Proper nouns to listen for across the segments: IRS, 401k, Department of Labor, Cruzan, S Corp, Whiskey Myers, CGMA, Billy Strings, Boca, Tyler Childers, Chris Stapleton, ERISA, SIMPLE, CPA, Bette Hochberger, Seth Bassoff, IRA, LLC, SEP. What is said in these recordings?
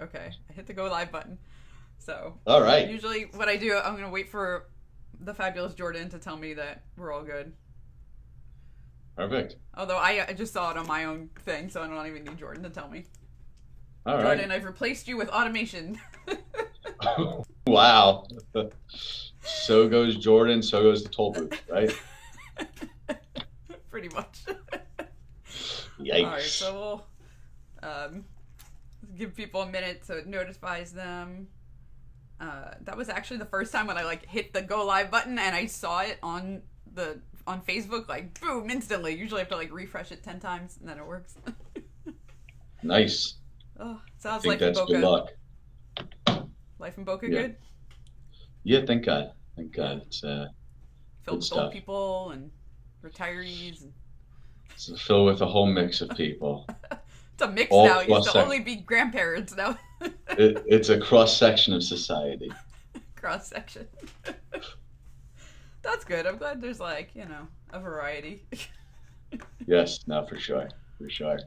Okay, I hit the go live button. So all right. Usually what I do, I'm going to wait for the fabulous Jordan to tell me that we're all good. Perfect. Although I just saw it on my own thing, so I don't even need Jordan to tell me. All right. Jordan, I've replaced you with automation. Oh, wow. So goes Jordan, so goes the toll booth, right? Pretty much. Yikes. All right, so we'll give people a minute so it notifies them. That was actually the first time when I like hit the go live button and I saw it on the Facebook, like boom, instantly. Usually I have to like refresh it 10 times and then it works. Nice. Oh, sounds like that's Boca. Good luck. Life in Boca, yeah. Good? Yeah, thank God. Thank God. It's filled with old people and retirees. And... it's filled with a whole mix of people. It's a mix all now. It used to only be grandparents now. It's a cross-section of society. Cross-section. That's good. I'm glad there's like, you know, a variety. Yes, no, for sure. For sure.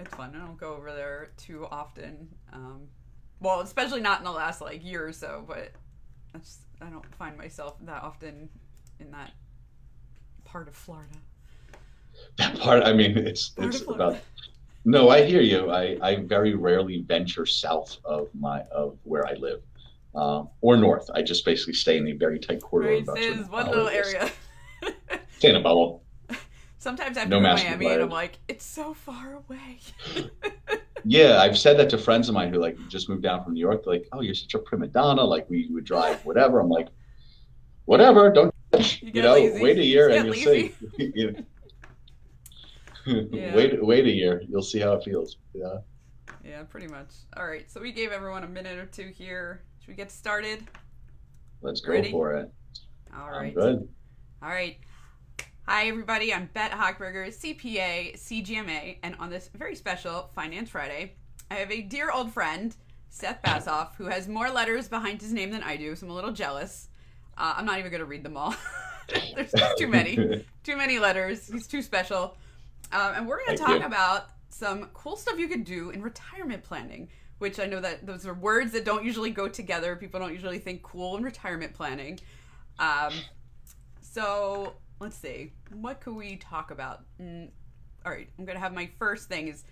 It's fun. I don't go over there too often. Well, especially not in the last like year or so, but I don't find myself that often in that part of Florida. That part, I mean, it's about... No, I hear you. I very rarely venture south of where I live, or north. I just basically stay in a very tight corridor. Right, it's one little area. Stay in a bubble. Sometimes I'm in Miami and I'm like, it's so far away. Yeah, I've said that to friends of mine who like just moved down from New York. They're like, oh, you're such a prima donna. Like we would drive whatever. I'm like, whatever. Don't judge. You know, lazy. Wait a year and you'll see. Yeah. Wait a year. You'll see how it feels. Yeah. Yeah, pretty much. All right. So we gave everyone a minute or two here. Should we get started? Let's go for it. All right. I'm good. All right. Hi, everybody. I'm Bette Hochberger, CPA, CGMA, and on this very special Finance Friday, I have a dear old friend, Seth Bassoff, who has more letters behind his name than I do, so I'm a little jealous. I'm not even going to read them all. There's just too many. Too many letters. He's too special. And we're going to talk about some cool stuff you could do in retirement planning, which I know that those are words that don't usually go together. People don't usually think cool and retirement planning. So let's see. What could we talk about? All right. I'm going to have my first thing is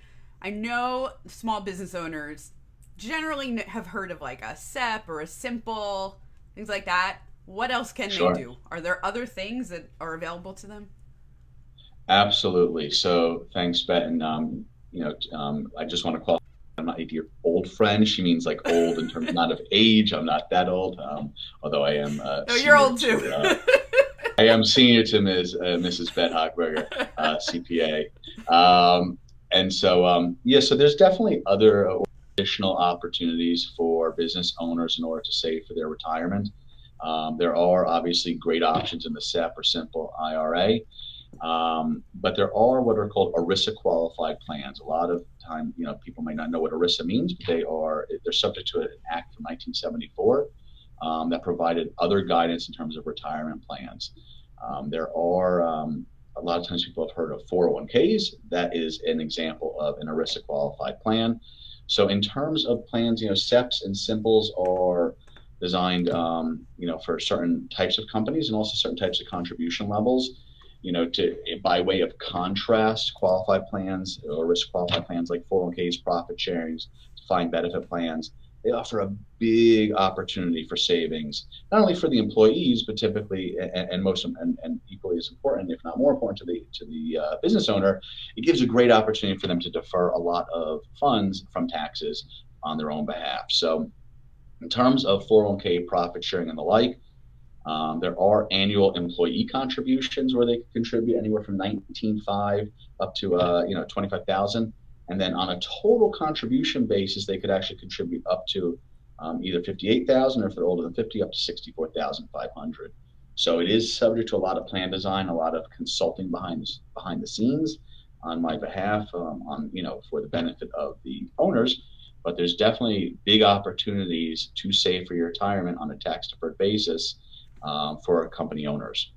I know small business owners generally have heard of like a SEP or a SIMPLE, things like that. What else can they do? Are there other things that are available to them? Absolutely. So thanks, Bette. And, you know, I just want to qualify. I'm not a dear old friend. She means like old in terms, not of age. I'm not that old. Although I am. No, you're old too. To, I am senior to Mrs. Bette Hochberger, CPA. And so, yeah, so there's definitely other additional opportunities for business owners in order to save for their retirement. There are obviously great options in the SEP or Simple IRA. But there are what are called ERISA qualified plans. A lot of time, you know, people may not know what ERISA means, but they're subject to an act from 1974 that provided other guidance in terms of retirement plans. There are a lot of times people have heard of 401ks. That is an example of an ERISA qualified plan. So in terms of plans, you know, SEPs and SIMPLEs are designed, you know, for certain types of companies and also certain types of contribution levels. You know, by way of contrast, qualified plans or risk qualified plans like 401ks, profit sharings, defined benefit plans, they offer a big opportunity for savings, not only for the employees, but typically, and equally as important, if not more important to the business owner, it gives a great opportunity for them to defer a lot of funds from taxes on their own behalf. So in terms of 401k, profit sharing and the like, there are annual employee contributions where they contribute anywhere from $19,500 up to you know, $25,000, and then on a total contribution basis, they could actually contribute up to either $58,000 or if they're older than 50, up to $64,500. So it is subject to a lot of plan design, a lot of consulting behind the scenes on my behalf, on you know, for the benefit of the owners. But there's definitely big opportunities to save for your retirement on a tax deferred basis. For company owners.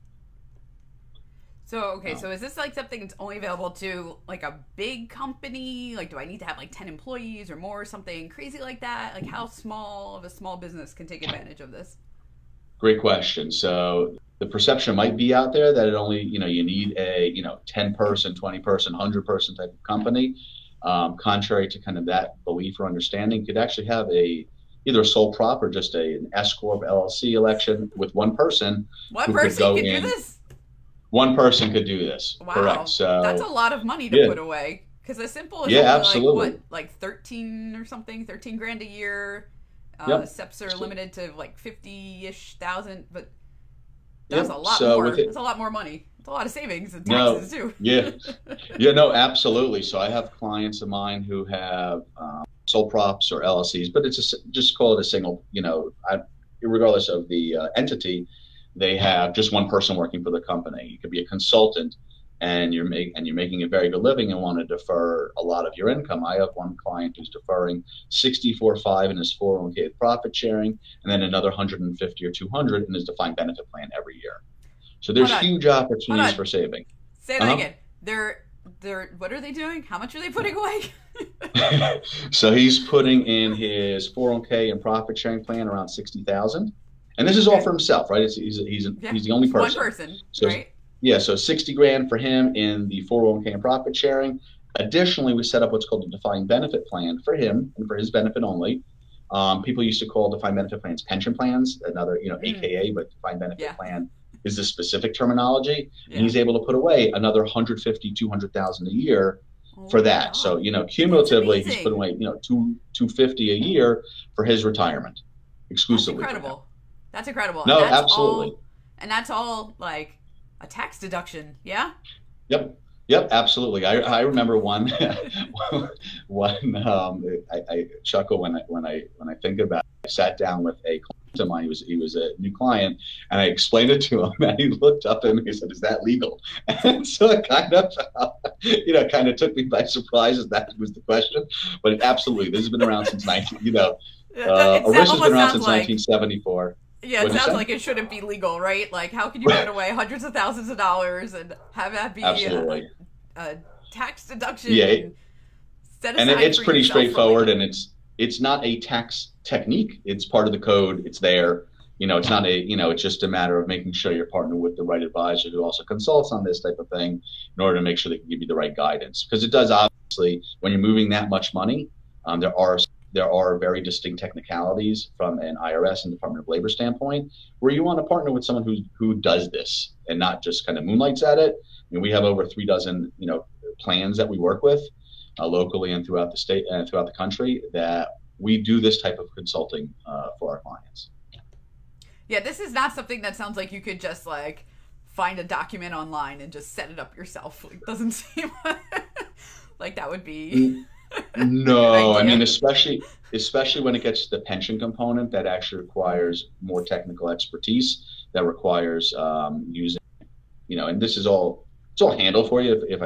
So, okay, so is this like something that's only available to like a big company? Like, do I need to have like 10 employees or more or something crazy like that? Like, how small of a small business can take advantage of this? Great question. So the perception might be out there that it only, you need a, 10 person, 20 person, 100 person type of company. Contrary to kind of that belief or understanding, could actually have a either a sole prop or just an S Corp LLC election with one person. One person could do this? One person could do this. Wow. Correct. So that's a lot of money to put away, because the simple is like 13 or something, 13 grand a year. SEPs are limited to like 50,000-ish, but that's a lot more. That's a lot more money. It's a lot of savings and taxes too. No, absolutely. So I have clients of mine who have sole props or LLCs, but it's just call it a single, regardless of the entity. They have just one person working for the company. You could be a consultant, and you're making a very good living and want to defer a lot of your income. I have one client who's deferring 64.5 in his 401k profit sharing, and then another 150 or 200 in his defined benefit plan every year. So there's huge opportunities for saving. Say that again. What are they doing? How much are they putting away? So he's putting in his 401k and profit sharing plan around 60,000. And this is all for himself, right? He's the only person. One person, so, right? Yeah, so 60 grand for him in the 401k and profit sharing. Additionally, we set up what's called a defined benefit plan for him and for his benefit only. People used to call defined benefit plans pension plans, another, AKA, but defined benefit plan is the specific terminology. Yeah. And he's able to put away another $150,000, $200,000 a year for that. God. So, cumulatively, he's putting away, $250,000 a year for his retirement exclusively. That's incredible. That's incredible. No, and that's absolutely. That's all like a tax deduction, yeah? Yep, absolutely. I remember I chuckle when I think about it. I sat down with a client of mine. He was a new client, and I explained it to him, and he looked up and he said, "Is that legal?" And so it kind of took me by surprise as that was the question. But absolutely, this has been around since ERISA's been around since 1974. Yeah, it sounds like it shouldn't be legal, right? Like, how can you put away hundreds of thousands of dollars and have that be a tax deduction? Yeah, and it's pretty straightforward, and it's not a tax technique. It's part of the code. It's there. It's not it's just a matter of making sure you're partnered with the right advisor who also consults on this type of thing in order to make sure they can give you the right guidance. Because it does, obviously, when you're moving that much money, there are very distinct technicalities from an IRS and Department of Labor standpoint, where you want to partner with someone who does this and not just kind of moonlights at it. And we have over 36 plans that we work with locally and throughout the state and throughout the country that we do this type of consulting for our clients. Yeah, this is not something that sounds like you could just like find a document online and just set it up yourself. It doesn't seem like that would be... No, I mean, especially when it gets to the pension component, that actually requires more technical expertise. That requires using, and this is all handled for you if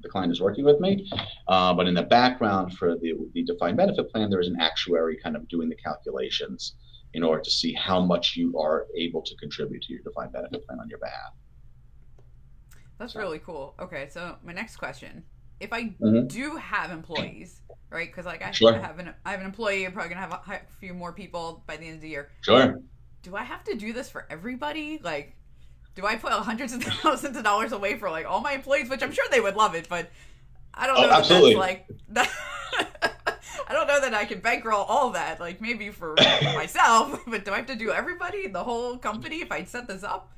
the client is working with me. But in the background for the defined benefit plan, there is an actuary kind of doing the calculations in order to see how much you are able to contribute to your defined benefit plan on your behalf. That's really cool. Okay, so my next question. If I do have employees, right? Because like I have an employee, I'm probably gonna have a few more people by the end of the year. Sure. Do I have to do this for everybody? Like, do I put hundreds of thousands of dollars away for like all my employees? Which I'm sure they would love it, but I don't know. If that's like, I don't know that I can bankroll all that. Like maybe for myself, but do I have to do everybody, the whole company, if I set this up?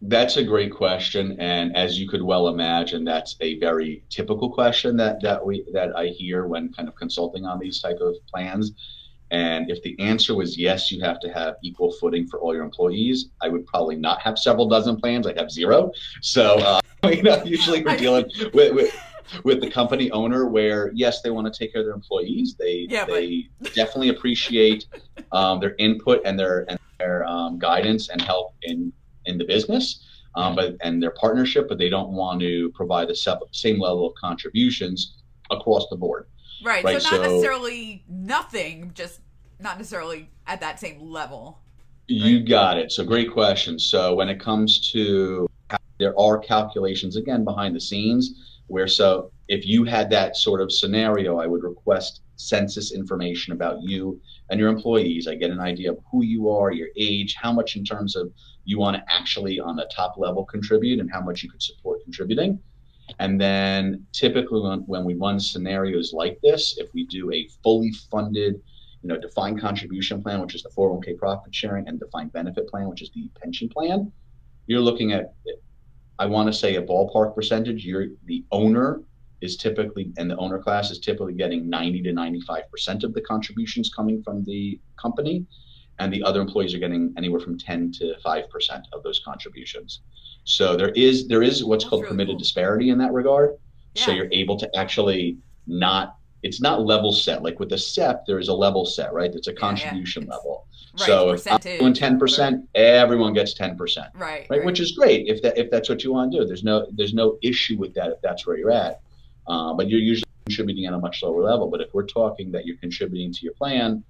That's a great question, and as you could well imagine, that's a very typical question that I hear when kind of consulting on these type of plans. And if the answer was yes, you have to have equal footing for all your employees, I would probably not have several dozen plans. I'd have zero. So usually we're dealing with the company owner where, yes, they want to take care of their employees. They definitely appreciate their input and their guidance and help in the business and their partnership, but they don't want to provide the same level of contributions across the board. Right? So necessarily nothing, just not necessarily at that same level. Right? You got it. So great question. So when it comes to how there are calculations, again, behind the scenes where, so if you had that sort of scenario, I would request census information about you and your employees. I get an idea of who you are, your age, how much in terms of you want to actually on the top level contribute and how much you could support contributing. And then typically when we run scenarios like this, if we do a fully funded, you know, defined contribution plan, which is the 401k profit sharing, and defined benefit plan, which is the pension plan, you're looking at, I want to say a ballpark percentage, the owner class is typically getting 90 to 95% of the contributions coming from the company, and the other employees are getting anywhere from 10 to 5% of those contributions. So there is what's called permitted disparity in that regard. Yeah. So you're able to actually it's not level set. Like with the SEP, there is a level set, right? It's a contribution level. Right, so if I'm doing 10%, everyone gets 10%. Right. Which is great if that's what you want to do. There's no issue with that if that's where you're at. But you're usually contributing at a much lower level. But if we're talking that you're contributing to your plan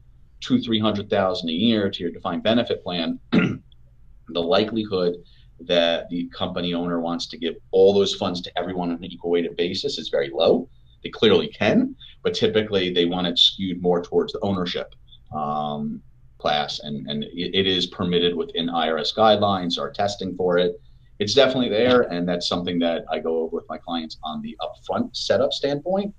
$200,000 to $300,000 a year to your defined benefit plan, the likelihood that the company owner wants to give all those funds to everyone on an equal weighted basis is very low. They clearly can, but typically they want it skewed more towards the ownership class, and it is permitted within IRS guidelines or testing for it. It's definitely there, and that's something that I go over with my clients on the upfront setup standpoint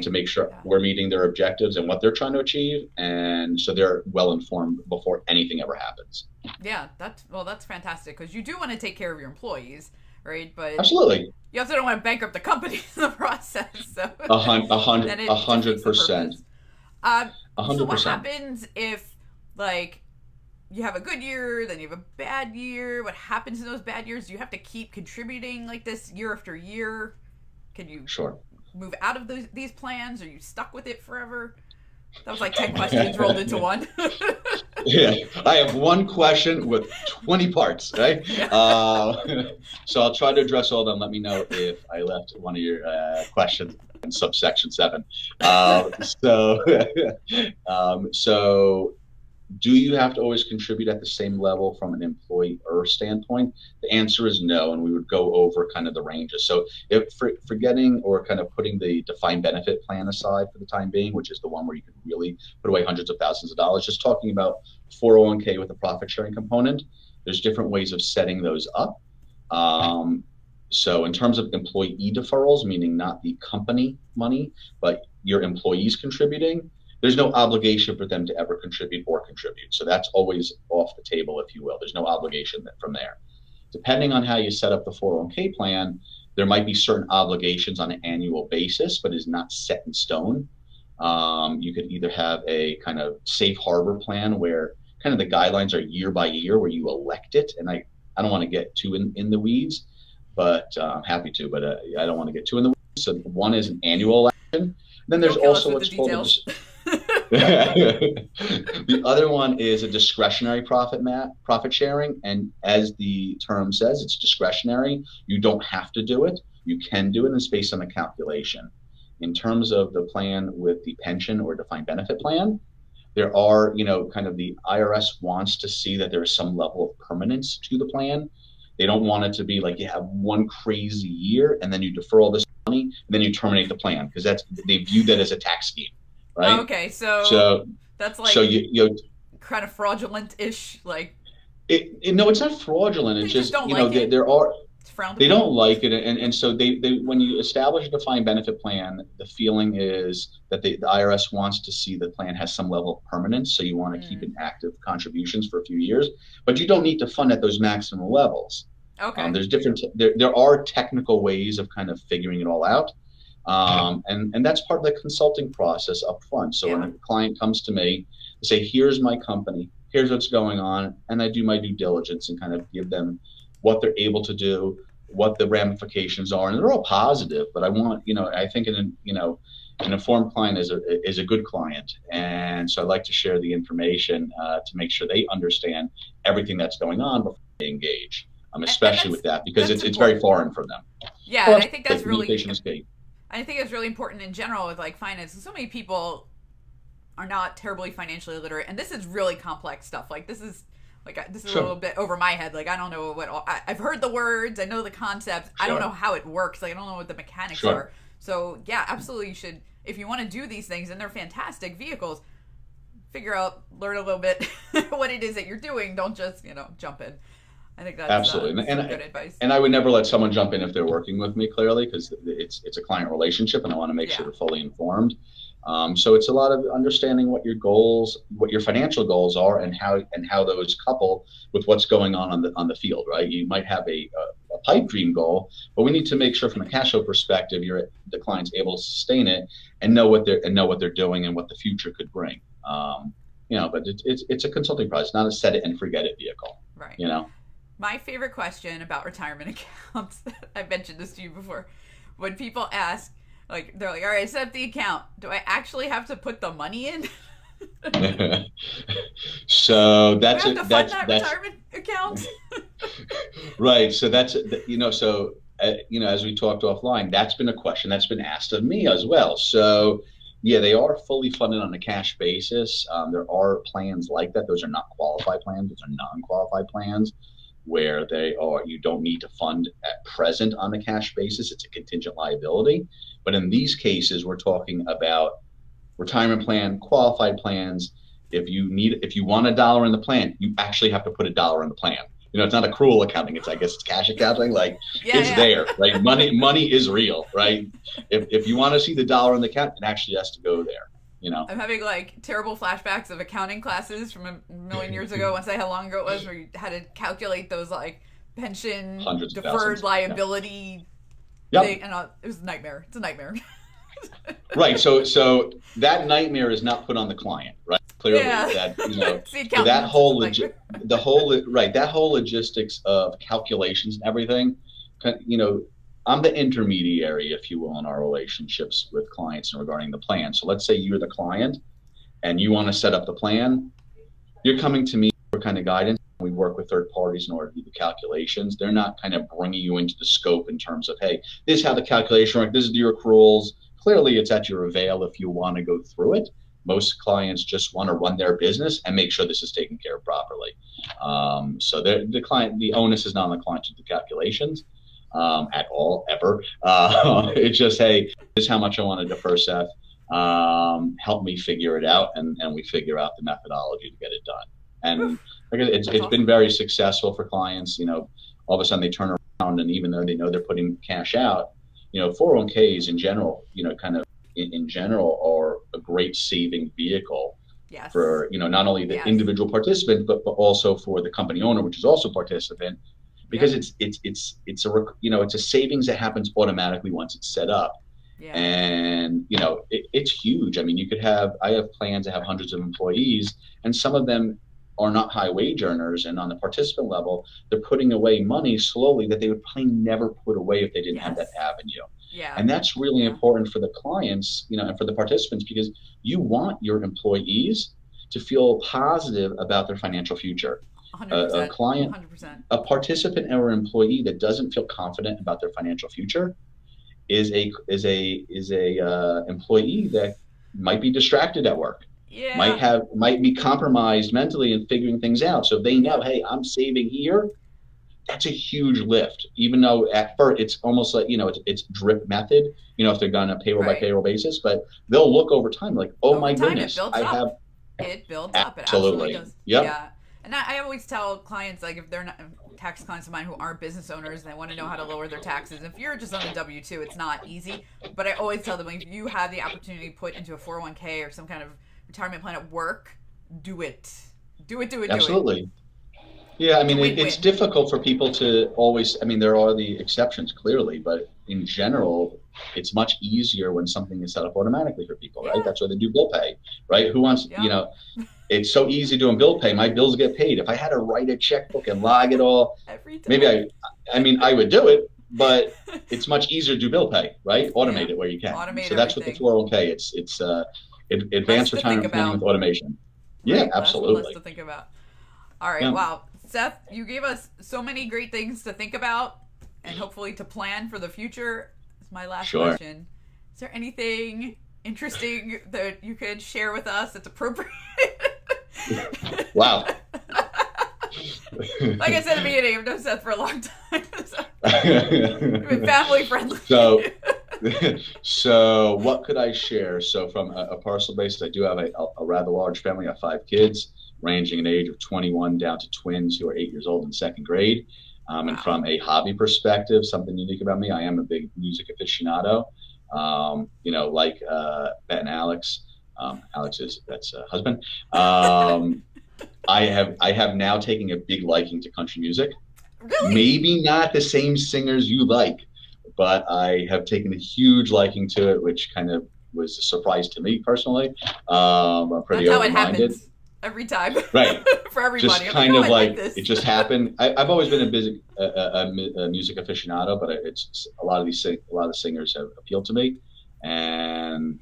to make sure we're meeting their objectives and what they're trying to achieve, and so they're well informed before anything ever happens. Yeah, that's fantastic, because you do want to take care of your employees, right? But absolutely, you also don't want to bankrupt the company in the process. So 100%. 100%. So what happens if, like, you have a good year, then you have a bad year? What happens in those bad years? Do you have to keep contributing like this year after year? Can you move out of these plans? Are you stuck with it forever? That was like 10 questions rolled into one. Yeah, I have one question with 20 parts, right? Yeah. So I'll try to address all of them. Let me know if I left one of your questions in subsection 7. Do you have to always contribute at the same level from an employer standpoint? The answer is no, and we would go over kind of the ranges. So if forgetting or kind of putting the defined benefit plan aside for the time being, which is the one where you can really put away hundreds of thousands of dollars, just talking about 401k with a profit sharing component, there's different ways of setting those up. So in terms of employee deferrals, meaning not the company money, but your employees contributing, there's no obligation for them to ever contribute. So that's always off the table, if you will. There's no obligation from there. Depending on how you set up the 401k plan, there might be certain obligations on an annual basis, but is not set in stone. You could either have a kind of safe harbor plan where kind of the guidelines are year by year where you elect it. And I don't want to get too in the weeds, but I'm happy to, but I don't want to get too in the weeds. So one is an annual election. Then there's also what's called the other one is a discretionary profit sharing, and as the term says, it's discretionary. You don't have to do it. You can do it, and it's based on a calculation. In terms of the plan with the pension or defined benefit plan, there are, you know, kind of the IRS wants to see that there is some level of permanence to the plan. They don't want it to be like you have one crazy year and then you defer all this money and then you terminate the plan, because they view that as a tax scheme. Right? Oh, okay, so that's like you kind of fraudulent-ish, like. No, it's not fraudulent. It's just don't, you know, like they don't like it, and so they when you establish a defined benefit plan, the feeling is that the IRS wants to see the plan has some level of permanence, so you want to keep in active contributions for a few years, but you don't need to fund at those maximum levels. Okay. There are technical ways of kind of figuring it all out. And that's part of the consulting process up front. So when a client comes to me, I say, here's my company, here's what's going on, and I do my due diligence and kind of give them what they're able to do, what the ramifications are, and they're all positive, but I want, you know, I think an informed client is a good client. And so I like to share the information to make sure they understand everything that's going on before they engage, especially with that, because it's very foreign for them. Yeah, and I think that's really communication is key. I think it's really important in general with like finance. So many people are not terribly financially literate, and this is really complex stuff. Like this is Like, this is a little bit over my head. Like, I don't know what... I've heard the words. I know the concepts. I don't know how it works. Like, I don't know what the mechanics are. So, yeah, absolutely you should... If you want to do these things, and they're fantastic vehicles, figure out, learn a little bit what it is that you're doing. Don't just, jump in. I think that's good advice. And I would never let someone jump in if they're working with me, clearly, because it's a client relationship, and I want to make sure they're fully informed. So it's a lot of understanding what your goals, what your financial goals are, and how those couple with what's going on the field, right? You might have a pipe dream goal, but we need to make sure from a cash flow perspective, the client's able to sustain it and know what they're doing and what the future could bring. But it's a consulting process, not a set it and forget it vehicle, right? My favorite question about retirement accounts, I've mentioned this to you before, when people ask, like, they're like, all right, set up the account. Do I actually have to put the money in? Do I have to fund that retirement account? Right. So that's, as we talked offline, that's been a question that's been asked of me as well. So yeah, they are fully funded on a cash basis. There are plans like that. Those are not qualified plans. Those are non-qualified plans, where you don't need to fund at present on a cash basis. It's a contingent liability. But in these cases, we're talking about retirement plan, qualified plans. If you want $1 in the plan, you actually have to put $1 in the plan. It's not accrual accounting. It's, I guess, it's cash accounting. Like, there, right? Money is real, right? If you want to see the $1 in the account, it actually has to go there. I'm having like terrible flashbacks of accounting classes from a million years ago. Once I how long ago it was, where you had to calculate those like pension deferred liability thing, and it was a nightmare. It's a nightmare. Right. So that nightmare is not put on the client, right? Clearly, that whole logistics of calculations and everything, I'm the intermediary, if you will, in our relationships with clients and regarding the plan. So let's say you're the client and you want to set up the plan. You're coming to me for kind of guidance. We work with third parties in order to do the calculations. They're not kind of bringing you into the scope in terms of, hey, this is how the calculation works. This is your accruals. Clearly, it's at your avail if you want to go through it. Most clients just want to run their business and make sure this is taken care of properly. So the onus is not on the client to do the calculations. At all, ever. It's just, hey, this is how much I want to defer, Seth. Help me figure it out, and we figure out the methodology to get it done. And it's been very successful for clients. All of a sudden they turn around, and even though they know they're putting cash out, 401ks in general, are a great saving vehicle. Yes. For not only the individual participant, but also for the company owner, which is also a participant. Because it's a savings that happens automatically once it's set up, and it's huge. I mean, I have plans that have hundreds of employees, and some of them are not high wage earners. And on the participant level, they're putting away money slowly that they would probably never put away if they didn't have that avenue. Yeah, and that's really important for the clients, and for the participants, because you want your employees to feel positive about their financial future. 100%, a client, 100%. A participant or employee that doesn't feel confident about their financial future is a employee that might be distracted at work, might be compromised mentally in figuring things out. So if they know, hey, I'm saving here, that's a huge lift. Even though at first it's almost like it's drip method, if they're done on a payroll by payroll basis, but they'll look over time like, oh my goodness, it builds up. Absolutely, it does. Yeah. And I always tell clients, like, if they're not tax clients of mine who aren't business owners and they want to know how to lower their taxes, if you're just on the W-2, it's not easy. But I always tell them, like, if you have the opportunity to put into a 401k or some kind of retirement plan at work, do it. Do it. Absolutely. Yeah, I mean, it's difficult for people to always – I mean, there are the exceptions, clearly. But in general, it's much easier when something is set up automatically for people, right? That's why they do bill pay, right? Who wants – It's so easy doing bill pay. My bills get paid. If I had to write a checkbook and log it all, maybe I would do it, but it's much easier to do bill pay, right? Automate it where you can. Automate so that's everything. What the 401k. It's advanced retirement planning with automation. Right. Yeah, absolutely. Less to think about. All right. Yeah. Wow. Seth, you gave us so many great things to think about and hopefully to plan for the future. It's my last question. Is there anything interesting that you could share with us that's appropriate? Wow. Like I said at the beginning, I've known Seth for a long time. So. We've been family friendly. So, so what could I share? So from a parcel basis, I do have a rather large family. I have 5 kids, ranging in age of 21 down to twins who are 8 years old in 2nd grade. And from a hobby perspective, something unique about me, I am a big music aficionado. You know, like Bette and Alex. Alex is Bette's husband. I have now taken a big liking to country music. Really? Maybe not the same singers you like, but I have taken a huge liking to it, which kind of was a surprise to me personally. I'm pretty open-minded. That's how it happens every time. Right. For everybody. Just kind of like it just happened. I've always been a music aficionado, but it's a lot of the singers have appealed to me, and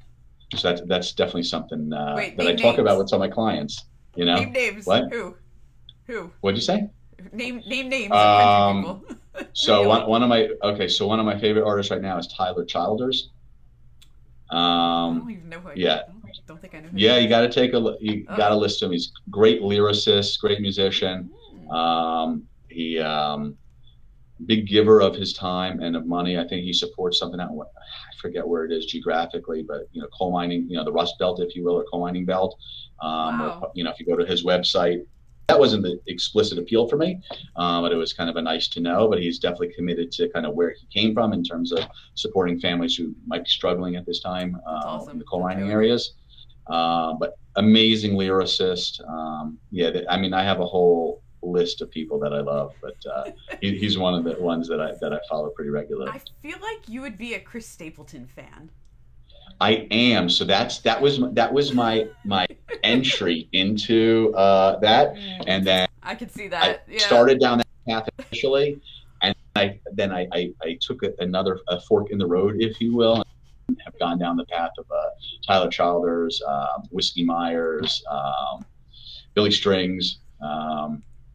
so that's definitely something that I talk about with some of my clients. You know? Name names. What? Who? What'd you say? Name names. So one of my favorite artists right now is Tyler Childers. I don't even know who. Yeah. Don't think I know. Who you got to take a look. You got to listen to him. He's a great lyricist, great musician. He big giver of his time and of money. I think he supports something out. I forget where it is geographically, but you know, coal mining. You know, the Rust Belt, if you will, or coal mining belt. Or, you know, if you go to his website. That wasn't the explicit appeal for me, but it was kind of a nice to know. But he's definitely committed to kind of where he came from in terms of supporting families who might be struggling at this time in the coal mining areas. But amazing lyricist. I mean, I have a whole list of people that I love, but he's one of the ones that I follow pretty regularly. I feel like you would be a Chris Stapleton fan. I am. So that was my entry into that, and then I could see that started down that path initially, and I took another fork in the road, if you will, and have gone down the path of Tyler Childers, Whiskey Myers, Billy Strings,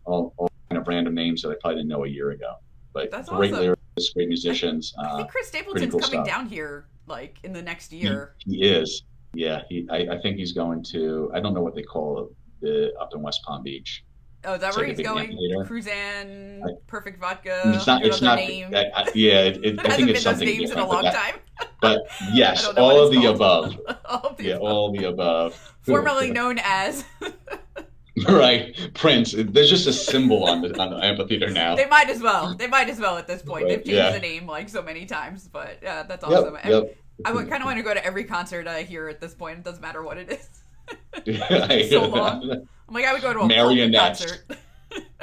all kind of random names that I probably didn't know a year ago. But that's great lyrics, great musicians. I think Chris Stapleton's coming down here. Like in the next year, he is. Yeah, I think he's going to. I don't know what they call it up in West Palm Beach. Oh, is that where he's going? Cruzan, Perfect Vodka. It's not. It's not. I think it's something names in a long time. But yes, all of the above. Yeah, all the above. Formerly known as. Right, Prince. There's just a symbol on the amphitheater now. They might as well at this point. Right. They've changed the name like so many times, but that's awesome. Yep. I would kind of want to go to every concert I hear at this point. It doesn't matter what it is. It's so long. I'm like, I would go to a marionette concert.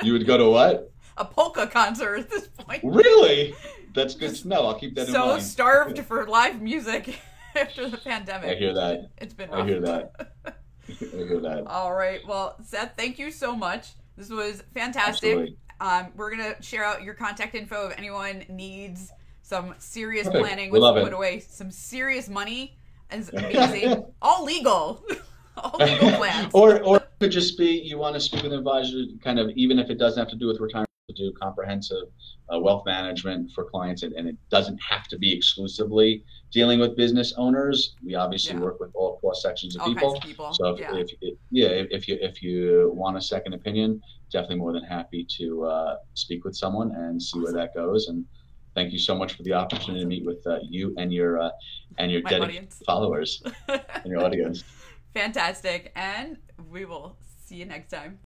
You would go to what? A polka concert at this point. Really? That's good to know. I'll keep that in mind. So starved for live music after the pandemic. I hear that. It's been rough. I hear that. All right. Well, Seth, thank you so much. This was fantastic. Absolutely. We're going to share out your contact info if anyone needs some serious planning. We love it. Put away some serious money. It's amazing. All legal. All legal plans. or it could just be you want to speak with an advisor, kind of, even if it doesn't have to do with retirement, to do comprehensive wealth management for clients. And it doesn't have to be exclusively dealing with business owners. We obviously work with all cross sections of people. Kinds of people. So if you want a second opinion, definitely more than happy to speak with someone and see where that goes. And thank you so much for the opportunity to meet with you and your dedicated followers and your audience. Fantastic. And we will see you next time.